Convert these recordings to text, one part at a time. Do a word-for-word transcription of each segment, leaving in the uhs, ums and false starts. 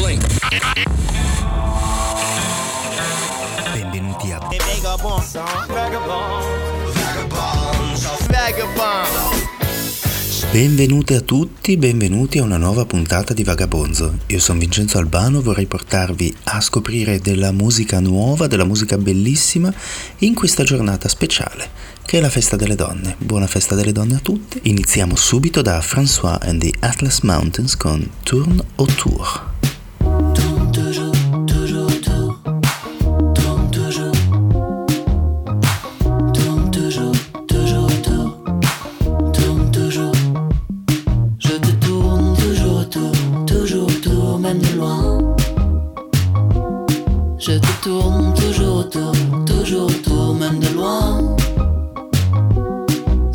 blink. Benvenuti a Vagabonzo, Vagabonzo, Vagabonzo. Benvenuti a tutti, benvenuti a una nuova puntata di Vagabonzo. Io sono Vincenzo Albano, vorrei portarvi a scoprire della musica nuova, della musica bellissima in questa giornata speciale, che è la festa delle donne. Buona festa delle donne a tutti. Iniziamo subito da François and the Atlas Mountains con Tourne au Tour.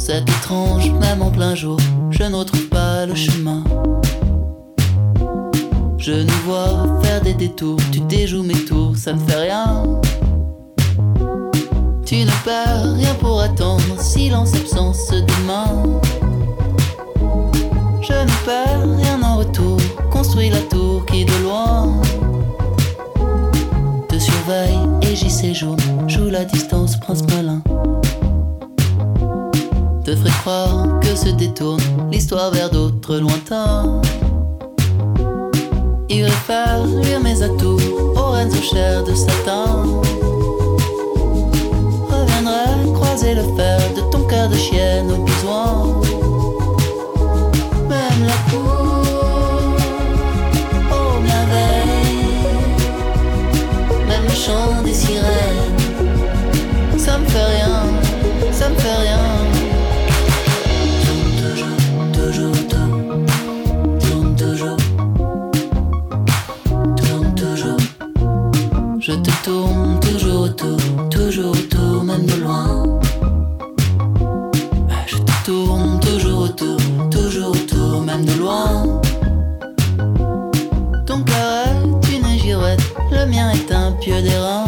C'est étrange, même en plein jour, je ne retrouve pas le chemin. Je nous vois faire des détours, tu déjoues mes tours, ça me fait rien. Tu ne perds rien pour attendre, silence, absence, demain. Je ne perds rien en retour, construis la tour qui de loin te surveille et j'y séjourne, joue la distance, prince malin. Te ferai croire que se détourne l'histoire vers d'autres lointains. Il réfère lire mes atouts aux reines aux chairs de satin. Reviendrai croiser le fer de ton cœur de chienne au besoin. Même la cour. Oh la veille. Même le chant des sirènes. Ça me fait rien, ça me fait rien. Je te tourne toujours autour, toujours autour, même de loin. Je te tourne toujours autour, toujours autour, même de loin. Ton cœur est une girouette, le mien est un pieu d'airain.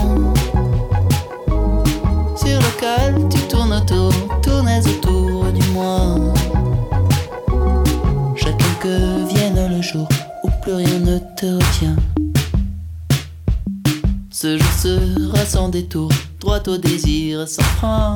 Sur lequel tu tournes autour, tournez autour du moi. Chacun que vienne le jour où plus rien ne te retient. Ce jour sera sans détour, droit au désir sans frein.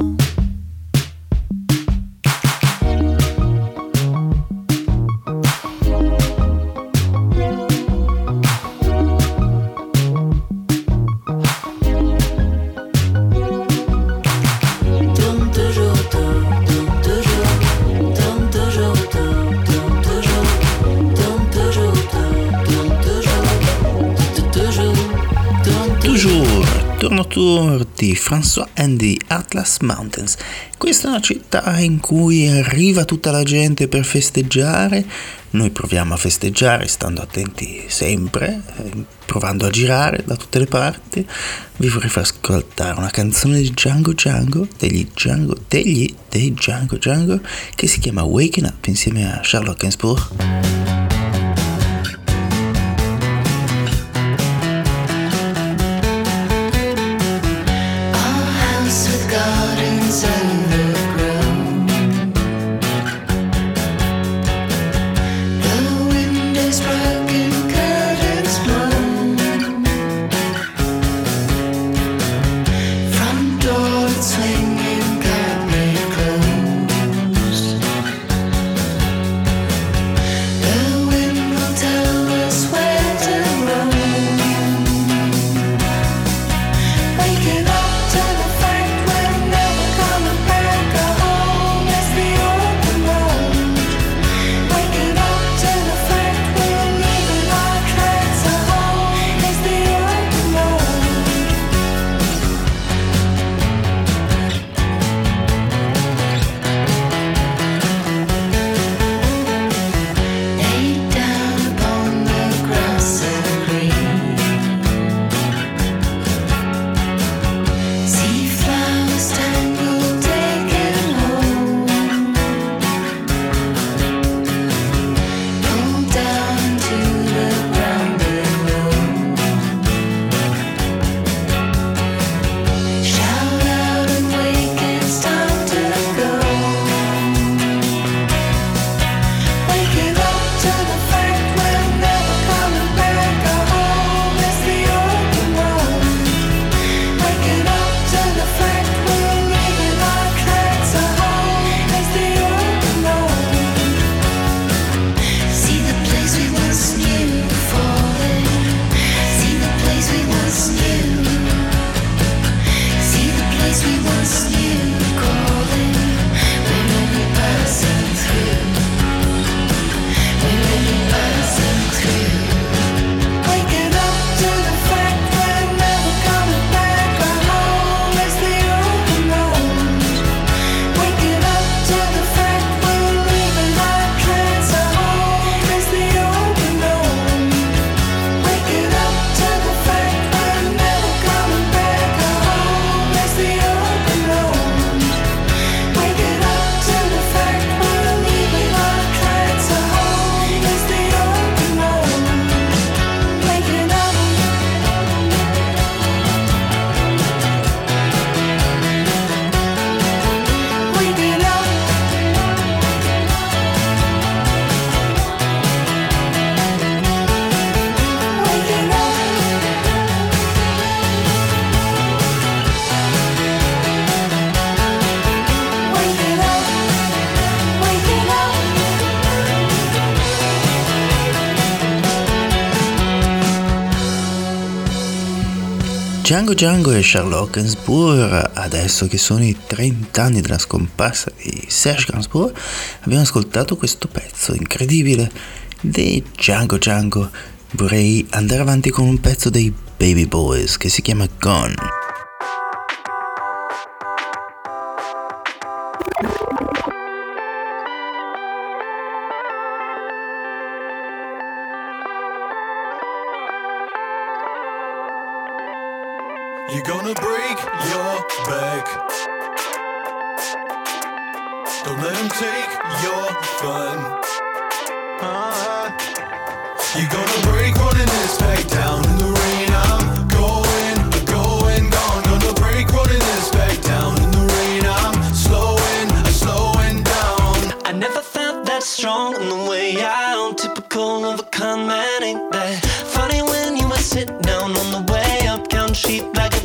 Di François and the Atlas Mountains. Questa è una città in cui arriva tutta la gente per festeggiare. Noi proviamo a festeggiare stando attenti sempre, provando a girare da tutte le parti. Vi vorrei far ascoltare una canzone di Django Django degli Django degli dei Django Django che si chiama Waking Up insieme a Charlotte Gainsbourg. Swinging, got me closed. The Django Django e Charlotte Gainsbourg, adesso che sono i trenta anni della scomparsa di Serge Gainsbourg, abbiamo ascoltato questo pezzo incredibile di Django Django. Vorrei andare avanti con un pezzo dei Baby Boys che si chiama Gone. You're gonna break your back. Don't let him take your fun. Uh-huh. You're gonna break running this back down in the rain. I'm going, going, gone. Gonna break running this back down in the rain. I'm slowing, I'm slowing down. I never felt that strong in the way I am. Typical of a con man, ain't that funny when you must sit down on the way up country.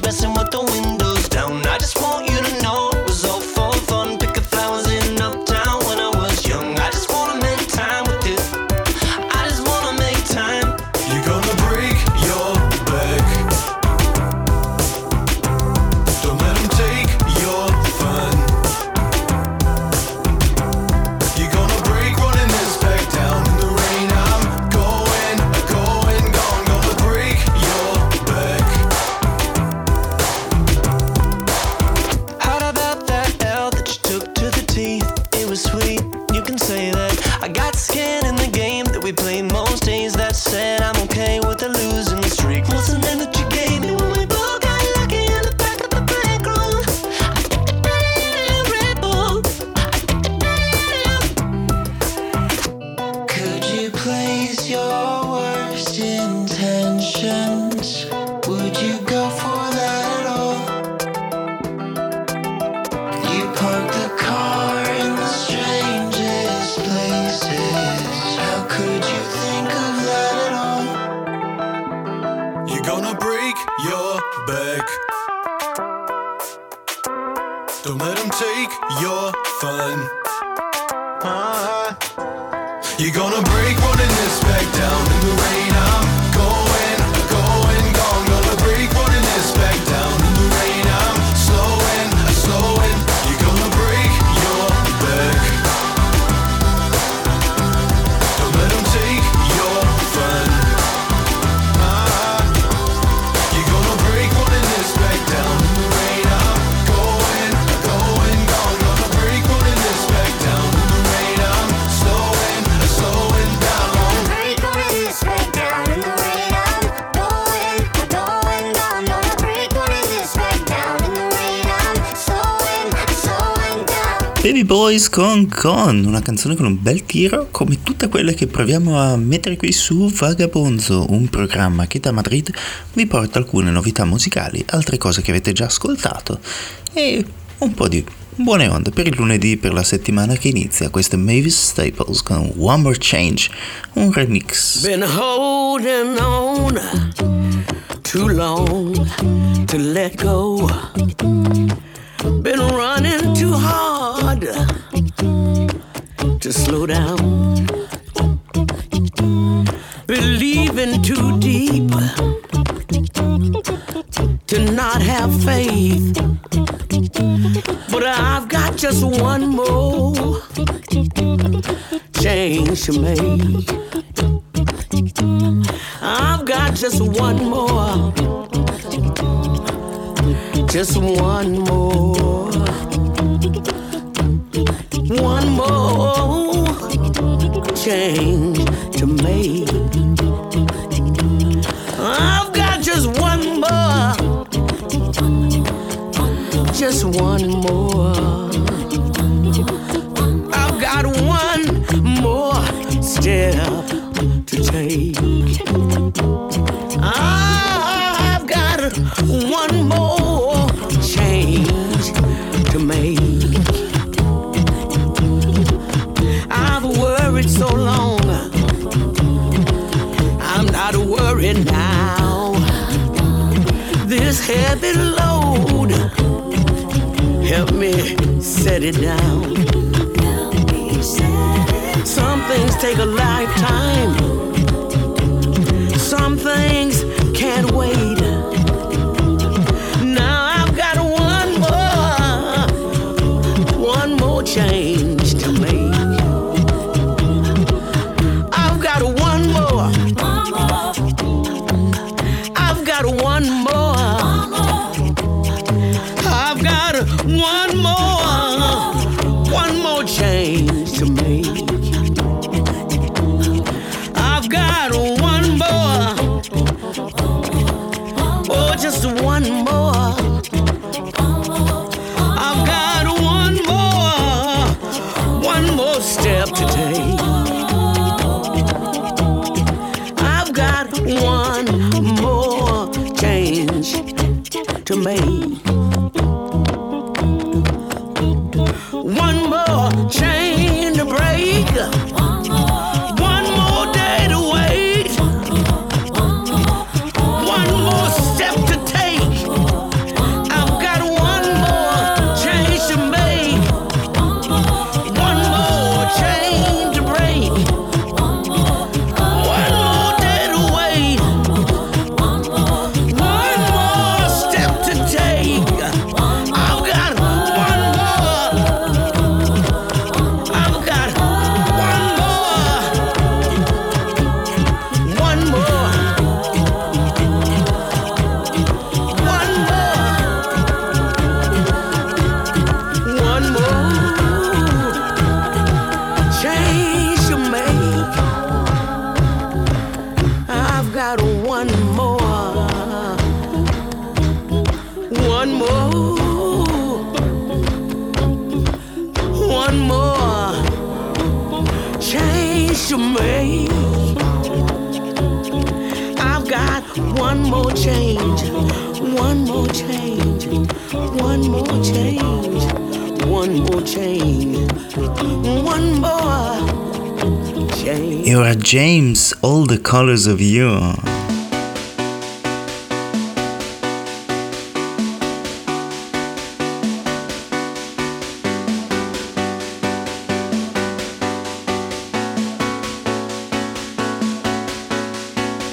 Messing with the windows down, I just want you to know it was all for fun. Picking flowers in uptown when I was young. I just wanna make time with you. I just wanna make time. You're gonna break your back. Don't let them take your fun. You're gonna break running this back down in the rain. I'm going, going, gone. Gonna break your back. Sweet, you can say that I got skin in the game that we play most days. That said, I'm okay with the losing streak. What's the name that you gave me when we both got lucky in the back of the playground? I think the daddy Red Bull. I think the daddy. Could you place your worst intentions? Would you go for that at all? You parked the car. Don't let them take your fun. Uh-huh. You're gonna break running this back down in the rain. I'm going, going, gone. Gonna break running this back down in the rain. I'm slowing, slowing. You're gonna break your back. Don't let them take your fun. Uh-huh. You're gonna break running this back down in the rain. Baby Boys con Con, una canzone con un bel tiro come tutte quelle che proviamo a mettere qui su Vagabonzo, un programma che da Madrid vi porta alcune novità musicali, altre cose che avete già ascoltato e un po' di buone onde per il lunedì, per la settimana che inizia. Questa è Mavis Staples con One More Change, un remix. Been holding on too long to let go. Been running too hard to slow down. Believing too deep to not have faith. But I've got just one more change to make. I've got just one more. Just one more, one more change to make. I've got just one more, just one more. I've got one more step to take. I've got one more change to make. I've worried so long. I'm not worried now. This heavy load, help me set it down. Some things take a lifetime. Some things can't wait. one more change to make. One more chain to break. One more, one more day to wait. One more, one more, one more step to take. I've got one more change to make. One more chain to break. One more day to wait. One more step to take. I've got one more. I've got one more. One more. One more. One more change to make. I've got one more. One more. One more change to make. I've got one more change. One more change. One more change. One more change. One more change. E ora James, All the Colors of You.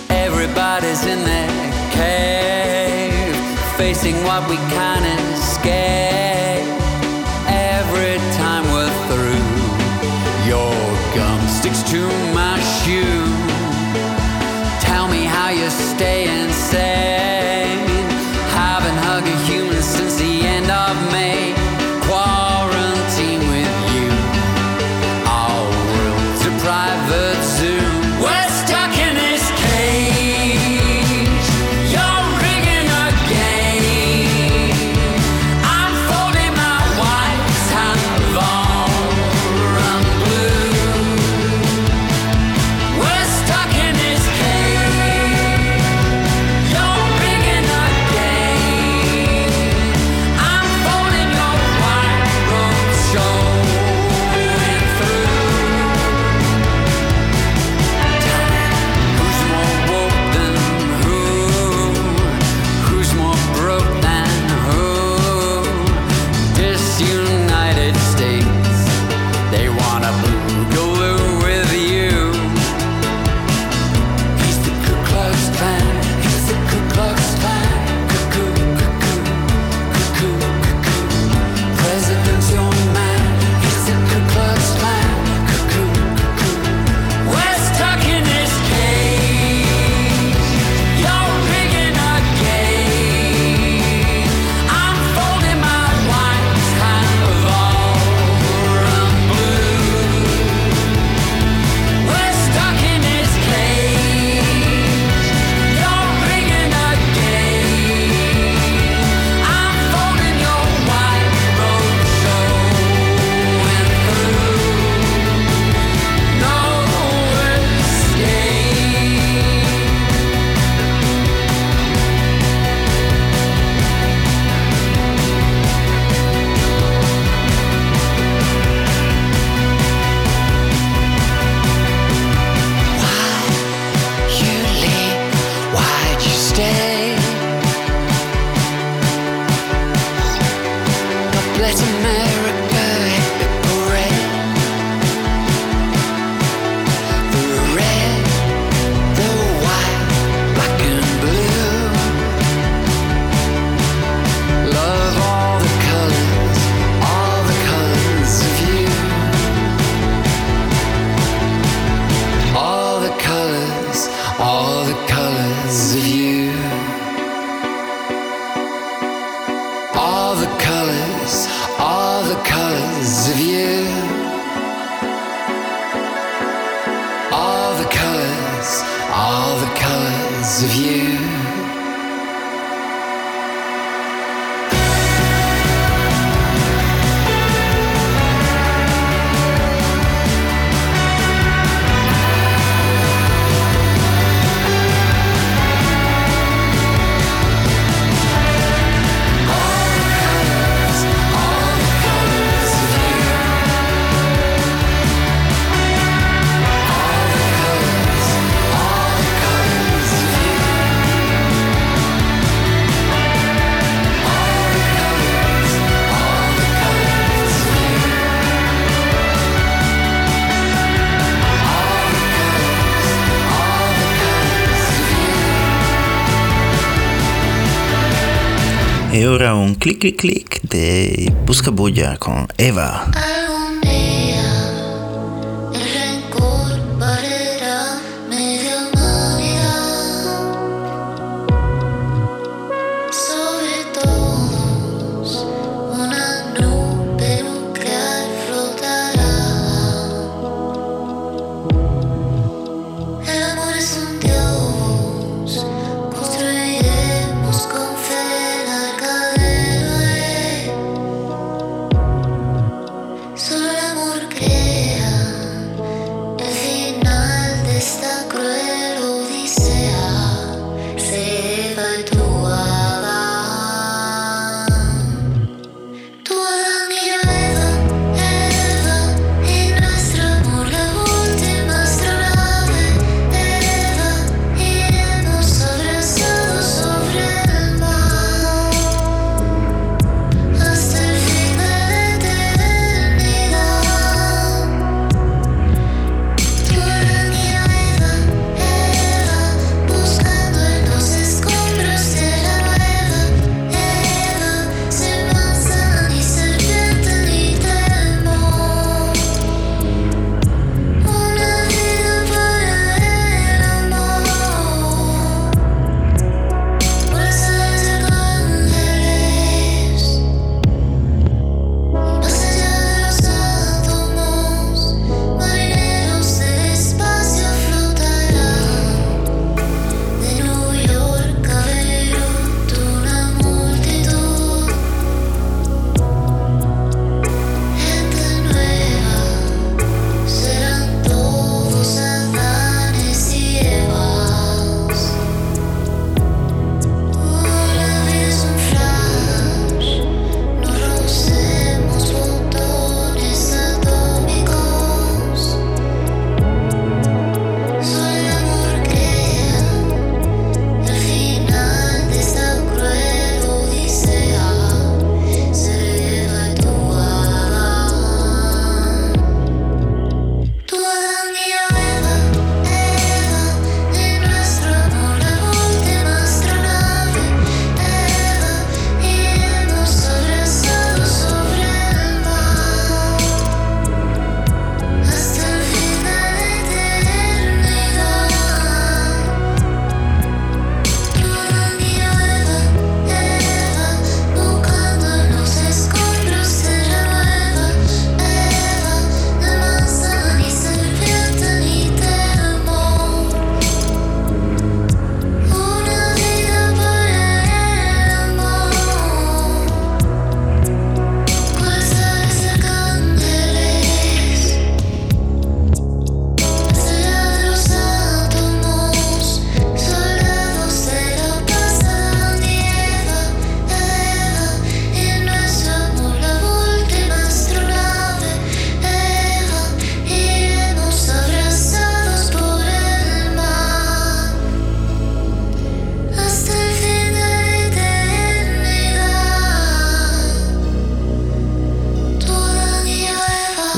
Everybody's in their cave, facing what we can't escape. Every time we're through, your gum sticks to my shoe. Tell me how you're staying sane. Haven't hugged a human since the end of May. Quarantine with you, all rooms a private zoo. We're stuck in this cage. You're rigging a game. I'm folding my white hand of autumn blue. We're stuck in this cage. You're rigging a game. I'm folding your white robe showing through. Who's more woke than who? Who's more broke than who? Disunited states, they want a boogaloo with you. He's the Ku Klux Klan. He's the Ku Klux Klan. Cuckoo, cuckoo, cuckoo, cuckoo. President's your man. He's the Ku Klux Klan. Cuckoo, cuckoo. We're stuck in this cage. You're rigging a game. I'm folding my white hand of autumn blue. We're stuck in this cage. You're rigging a game. I'm folding your white robe showing through. No escape. You leave, why'd you stay? God bless America, hit the parade. The red, the white, black and blue. Love all the colors, all the colors of you. All the colors, all the colors of you. All the colors, all the colors of you. All the colors, all the colors of you. E ora un click click click di Buscabulla con Eva. Algún día el rencor parará, media humanidad, sobre todos una nube nuclear flotará. El amor es un dios, construiremos con fe.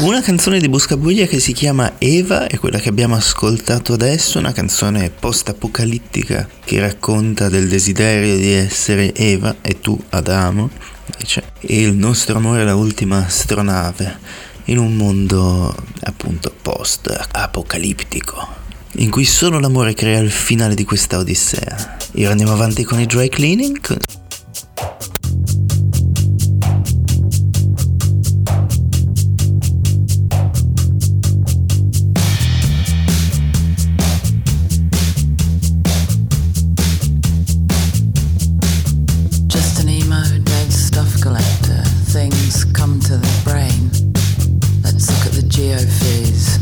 Una canzone di Buscabulla che si chiama Eva è quella che abbiamo ascoltato adesso, una canzone post-apocalittica che racconta del desiderio di essere Eva e tu Adamo, invece, e il nostro amore è l'ultima astronave in un mondo appunto post-apocalittico, in cui solo l'amore crea il finale di questa odissea. E andiamo avanti con i Dry Cleaning. Con... Geophys.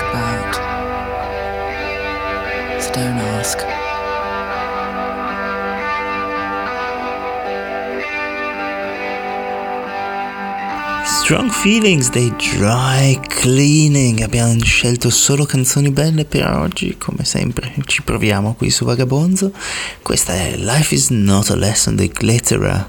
about. So don't ask. Strong Feelings dei Dry Cleaning. Abbiamo scelto solo canzoni belle per oggi, come sempre ci proviamo qui su Vagabonzo. Questa è Life is Not a Lesson dei Glittera.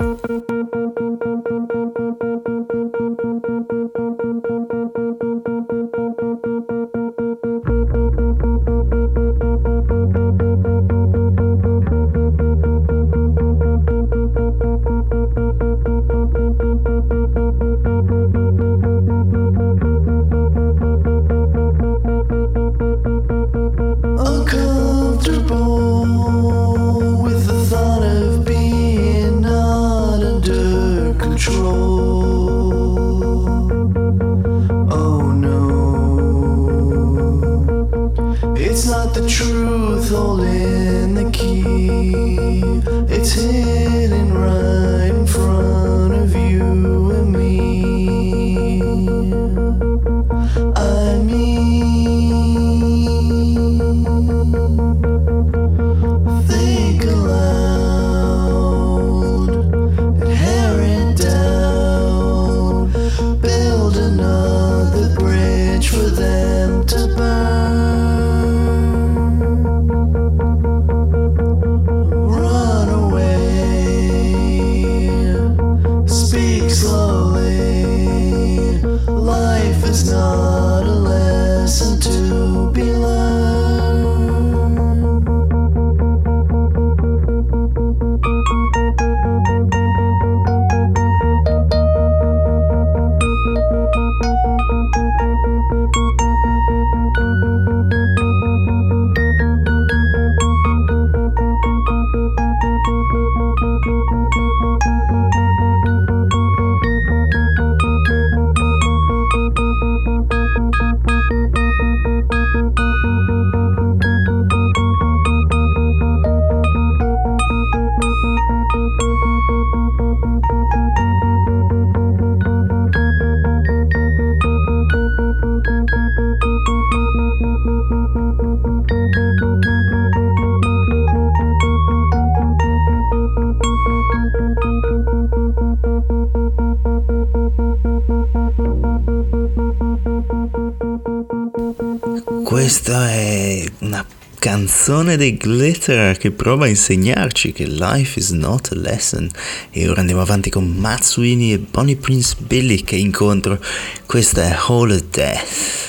Questa è una canzone dei Glittera che prova a insegnarci che life is not a lesson. E ora andiamo avanti con Matt Sweeney e Bonnie Prince Billy che incontro. Questa è Hall of Death.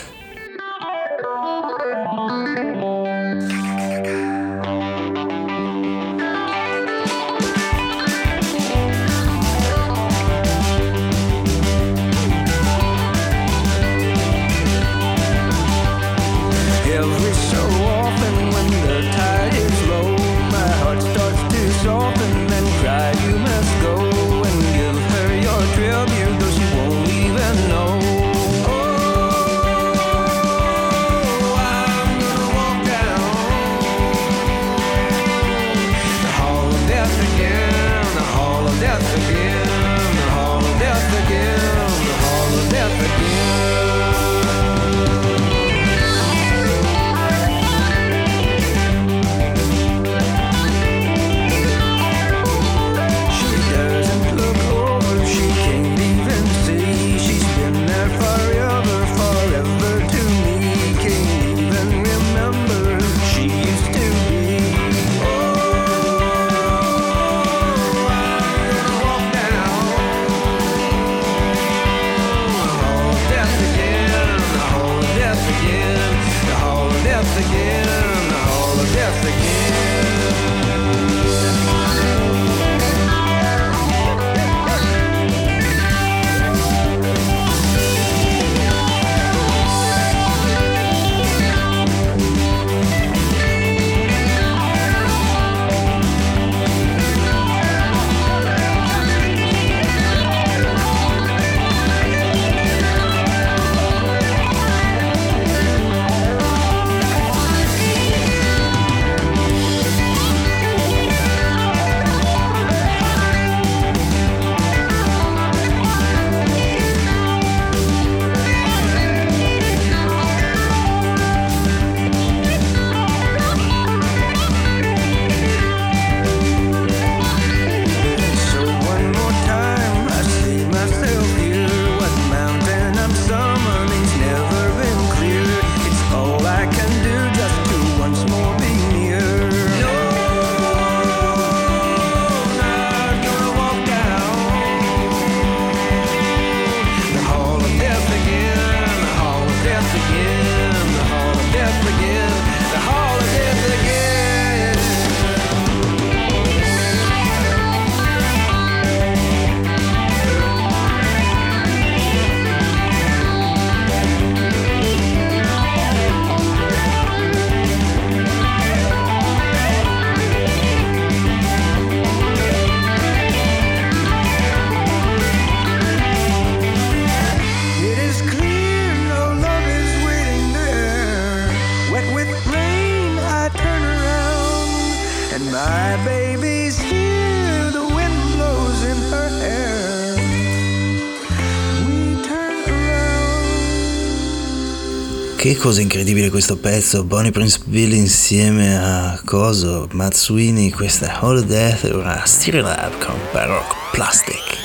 Again. Che cosa incredibile questo pezzo, Bonnie Prince Billy insieme a Coso, Matt Sweeney, questa Hall of Death e una Stereolab con Baroque Plastic.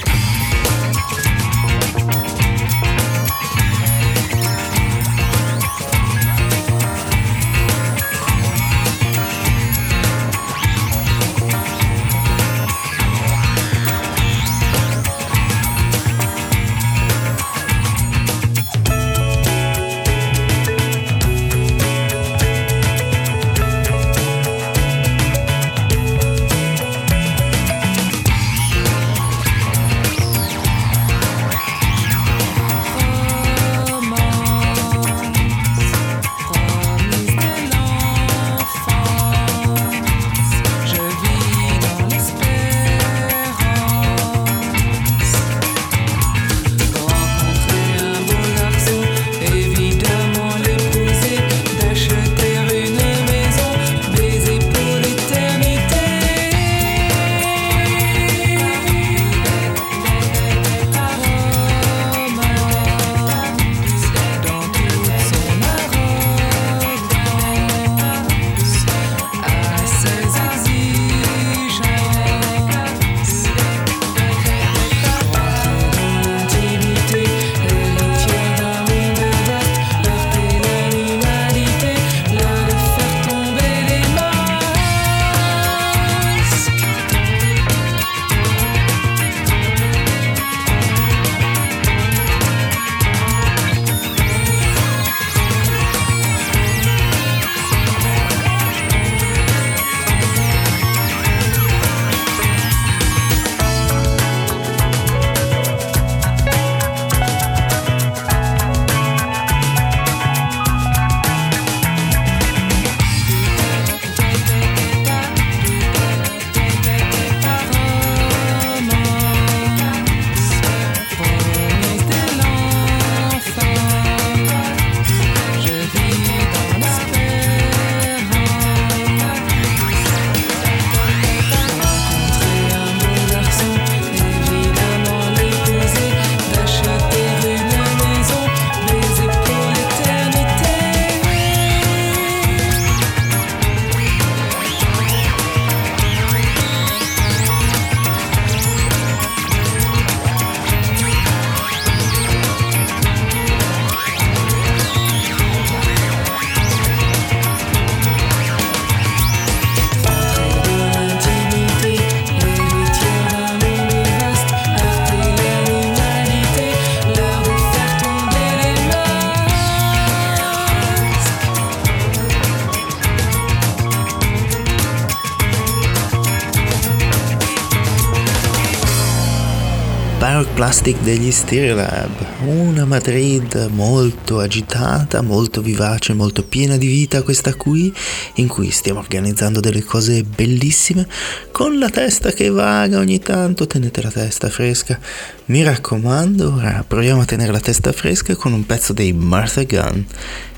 Plastic degli Stereolab, una Madrid molto agitata, molto vivace, molto piena di vita questa qui, in cui stiamo organizzando delle cose bellissime con la testa che vaga ogni tanto. Tenete la testa fresca, mi raccomando. Ora proviamo a tenere la testa fresca con un pezzo dei Martha Gunn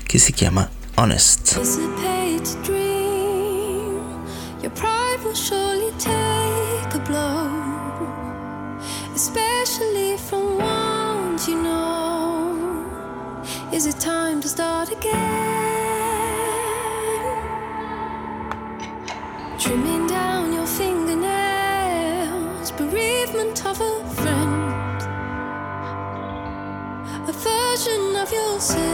che si chiama Honest. Especially from ones you know. Is it time to start again? Trimming down your fingernails, bereavement of a friend, a version of yourself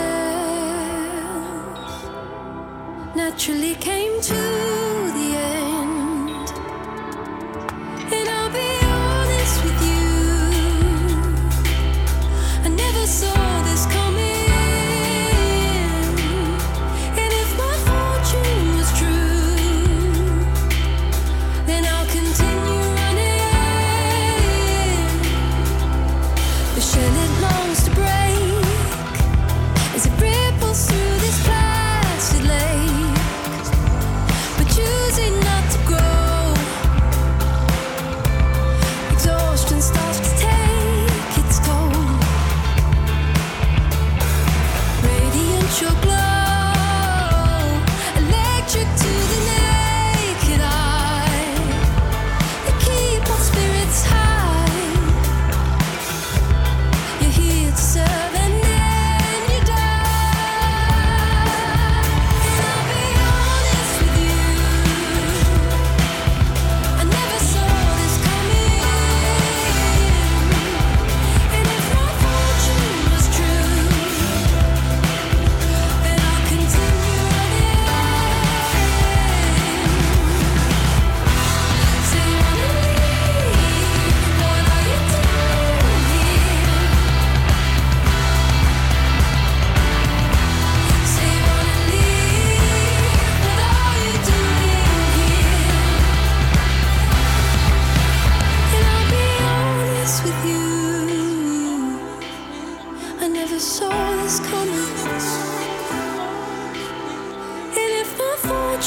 naturally came to the end. And I'll be honest with you, saw this coming.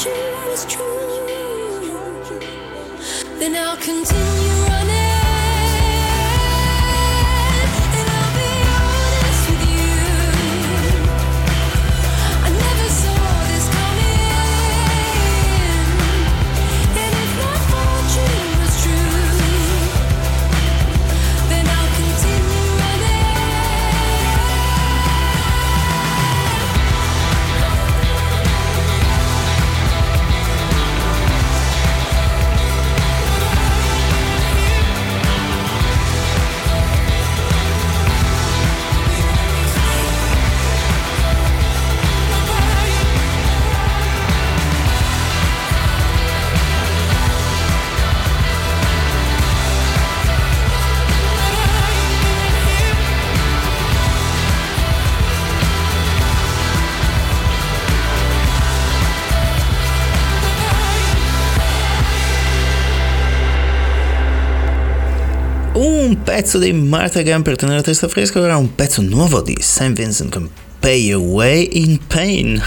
dream was true, then I'll continue running. Un pezzo di Marta Gunn per tenere la testa fresca, ora un pezzo nuovo di Saint Vincent con Pay Away in Pain.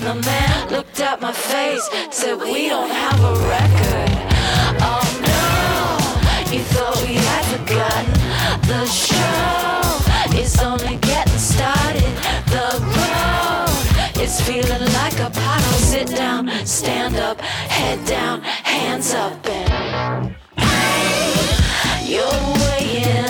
The man looked at my face, said we don't have a record. Oh no, you thought we had forgotten. The show is only getting started. The road is feeling like a puddle. Sit down, stand up, head down, hands up and hey, you're weighing.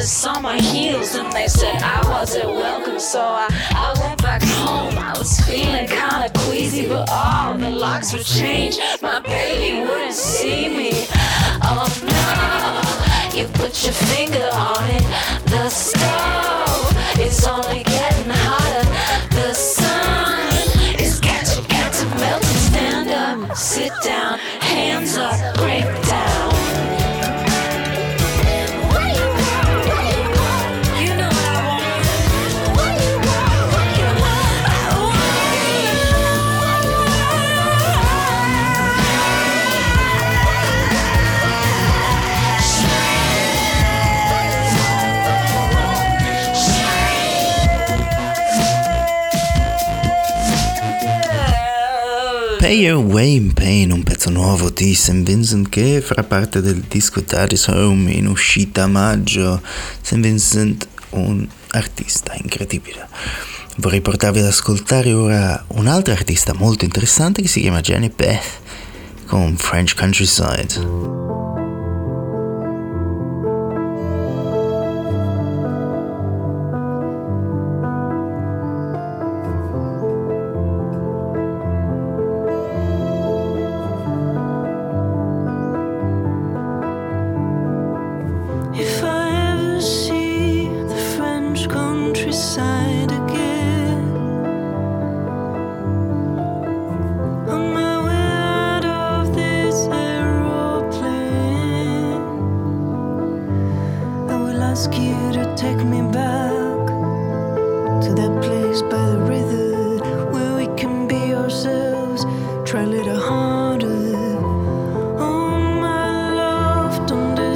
Saw my heels and they said I wasn't welcome, so I, I went back home. I was feeling kinda queasy, but all the locks were changed. My baby wouldn't see me. Oh no, you put your finger on it. The stove is only getting hotter. The sun is catching, catching, melting. Stand up, sit down, hands up, break down. Pay Away in Pain, un pezzo nuovo di Saint Vincent che farà parte del disco Daddy's Home in uscita a maggio. Saint Vincent, un artista incredibile. Vorrei portarvi ad ascoltare ora un'altra artista molto interessante che si chiama Jenny Beth con French Countryside.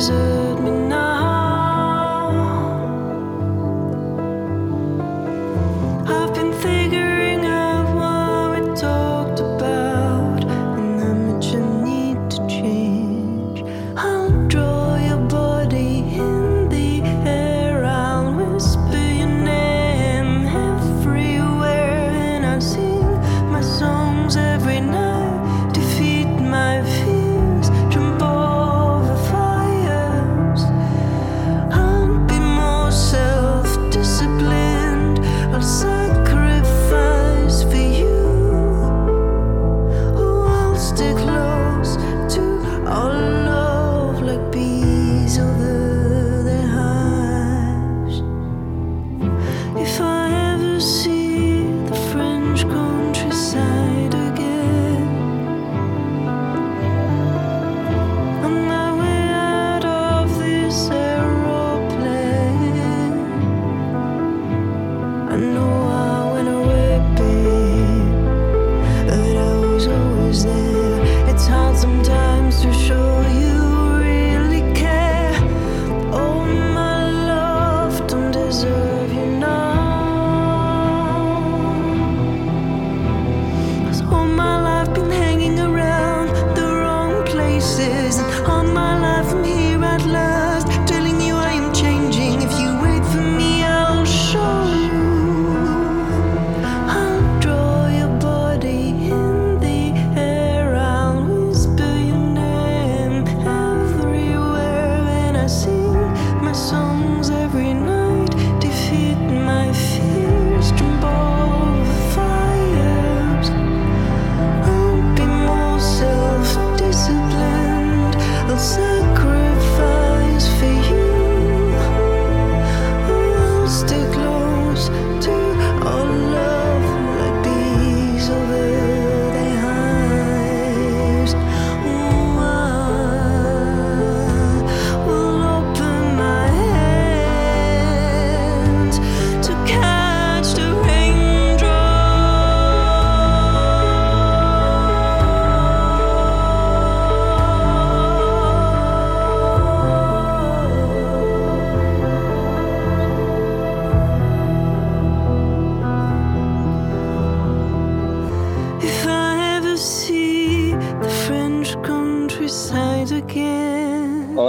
Desert me now.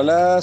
Hola,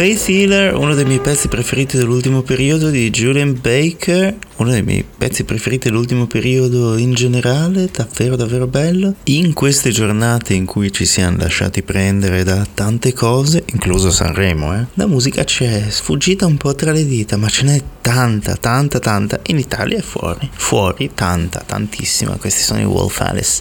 Face Healer, uno dei miei pezzi preferiti dell'ultimo periodo di Julian Baker, uno dei miei pezzi preferiti dell'ultimo periodo in generale, davvero davvero bello. In queste giornate in cui ci siamo lasciati prendere da tante cose, incluso Sanremo, eh, la musica c'è sfuggita un po' tra le dita, ma ce n'è tanta, tanta, tanta, in Italia e fuori, fuori tanta, tantissima. Questi sono i Wolf Alice.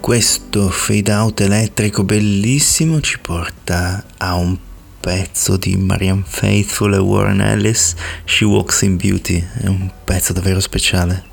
Questo fade out elettrico bellissimo ci porta a un pezzo di Marianne Faithfull e Warren Ellis, She Walks in Beauty, è un pezzo davvero speciale.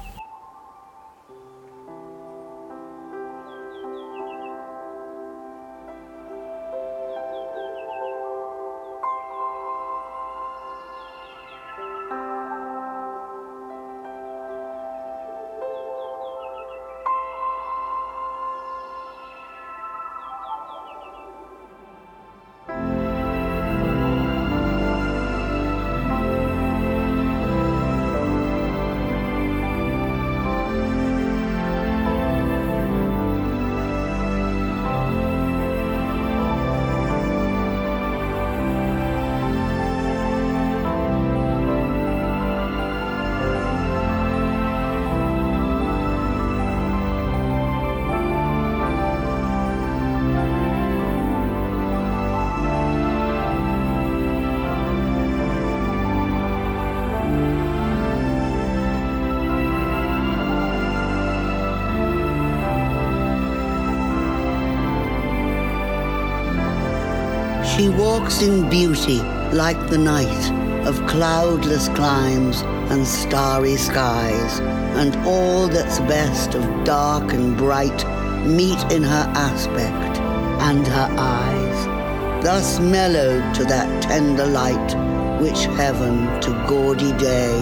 She walks in beauty like the night of cloudless climes and starry skies, and all that's best of dark and bright meet in her aspect and her eyes, thus mellowed to that tender light which heaven to gaudy day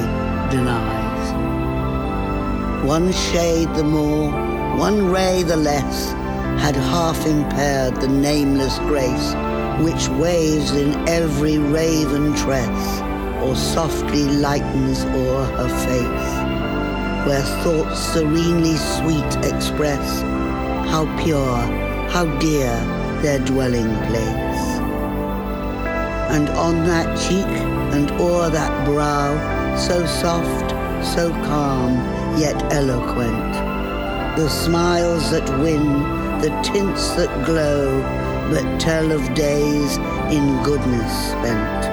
denies. One shade the more, one ray the less, had half impaired the nameless grace which waves in every raven tress, or softly lightens o'er her face, where thoughts serenely sweet express how pure, how dear their dwelling place. And on that cheek and o'er that brow, so soft, so calm, yet eloquent, the smiles that win, the tints that glow, but tell of days in goodness spent.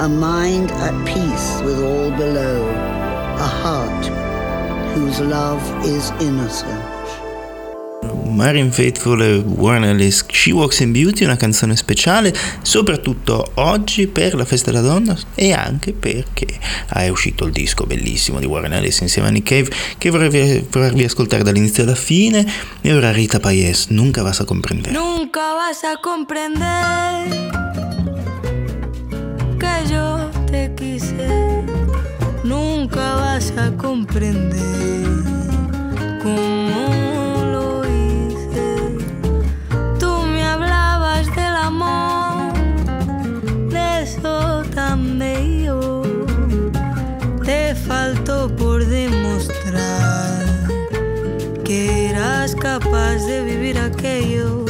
A mind at peace with all below, a heart whose love is innocent. Marianne Faithfull e Warren Ellis, She Walks in Beauty, una canzone speciale soprattutto oggi per la festa della donna, e anche perché è uscito il disco bellissimo di Warren Ellis insieme a Nick Cave, che vorrei farvi ascoltare dall'inizio alla fine. E ora Rita Payés, Nunca vas a comprender. Nunca vas a comprender que yo te quise, nunca vas a comprender como lo ganas de vivir aquello,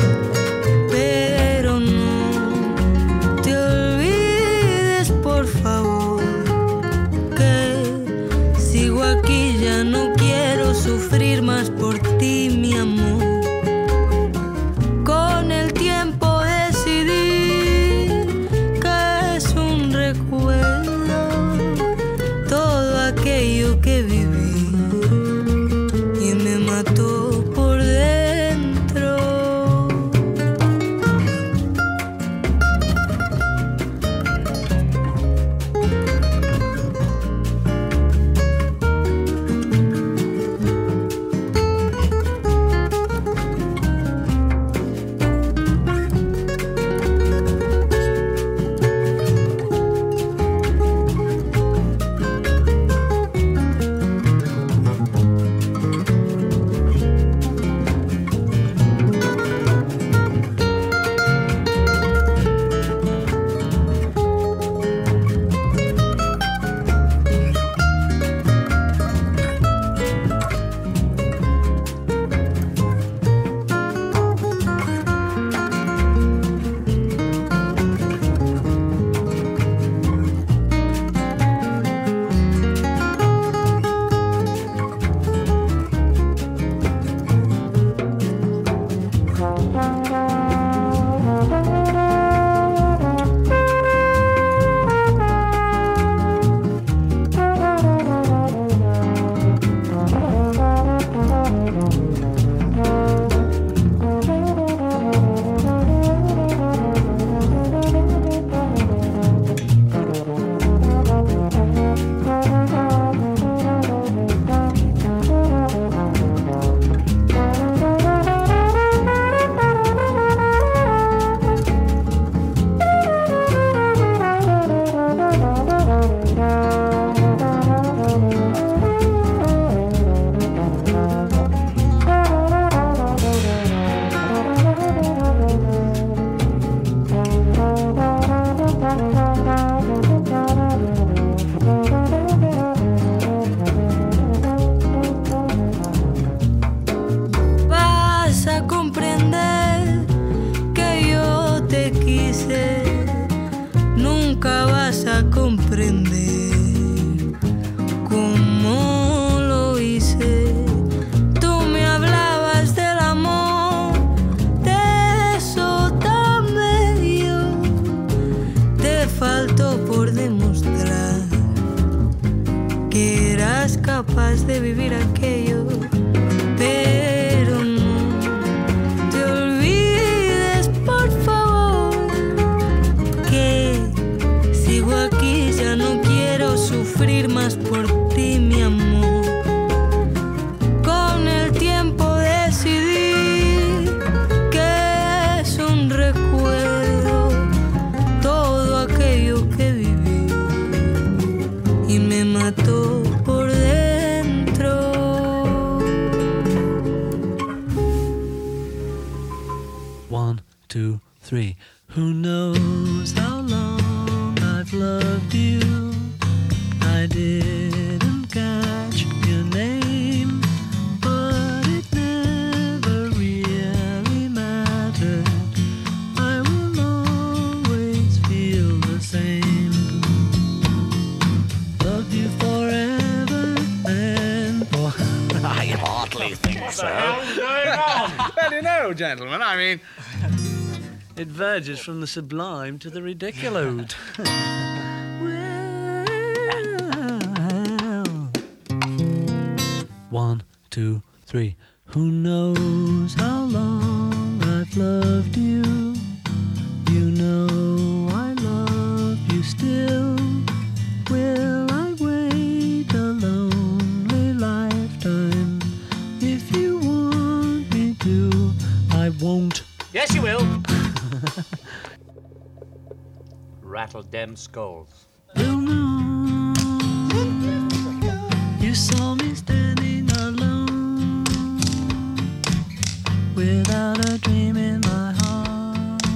pero no te olvides, por favor, que sigo aquí, ya no quiero sufrir más por ti, mi amor. Con el tiempo decidí que es un recuerdo todo aquello que viví. Gentlemen, I mean, it verges from the sublime to the ridiculous. Well, one, two, three. Who knows how long I've loved you? You know I love you still. Will I wait a lonely lifetime if you want me to? I won't. Yes, you will. Rattle dem skulls. Blue moon, you saw me standing alone, without a dream in my heart,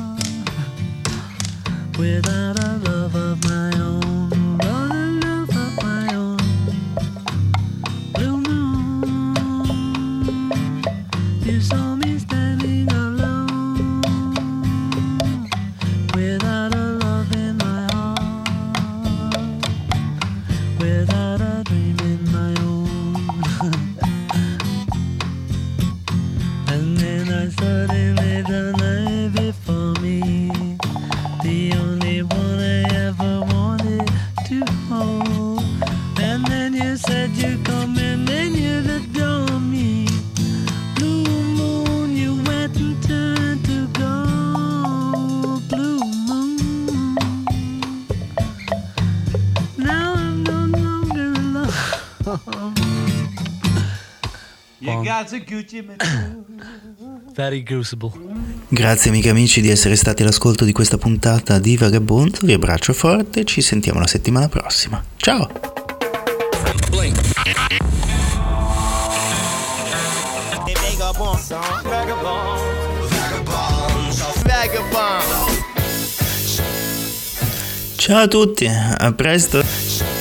without a love of my own, without a love of my own. Blue moon, you saw me standing You got the Gucci very crucible. Grazie amiche e amici di essere stati all'ascolto di questa puntata di Vagabonzo. Vi abbraccio forte, ci sentiamo la settimana prossima. Ciao. Blink. Ciao a tutti, a presto.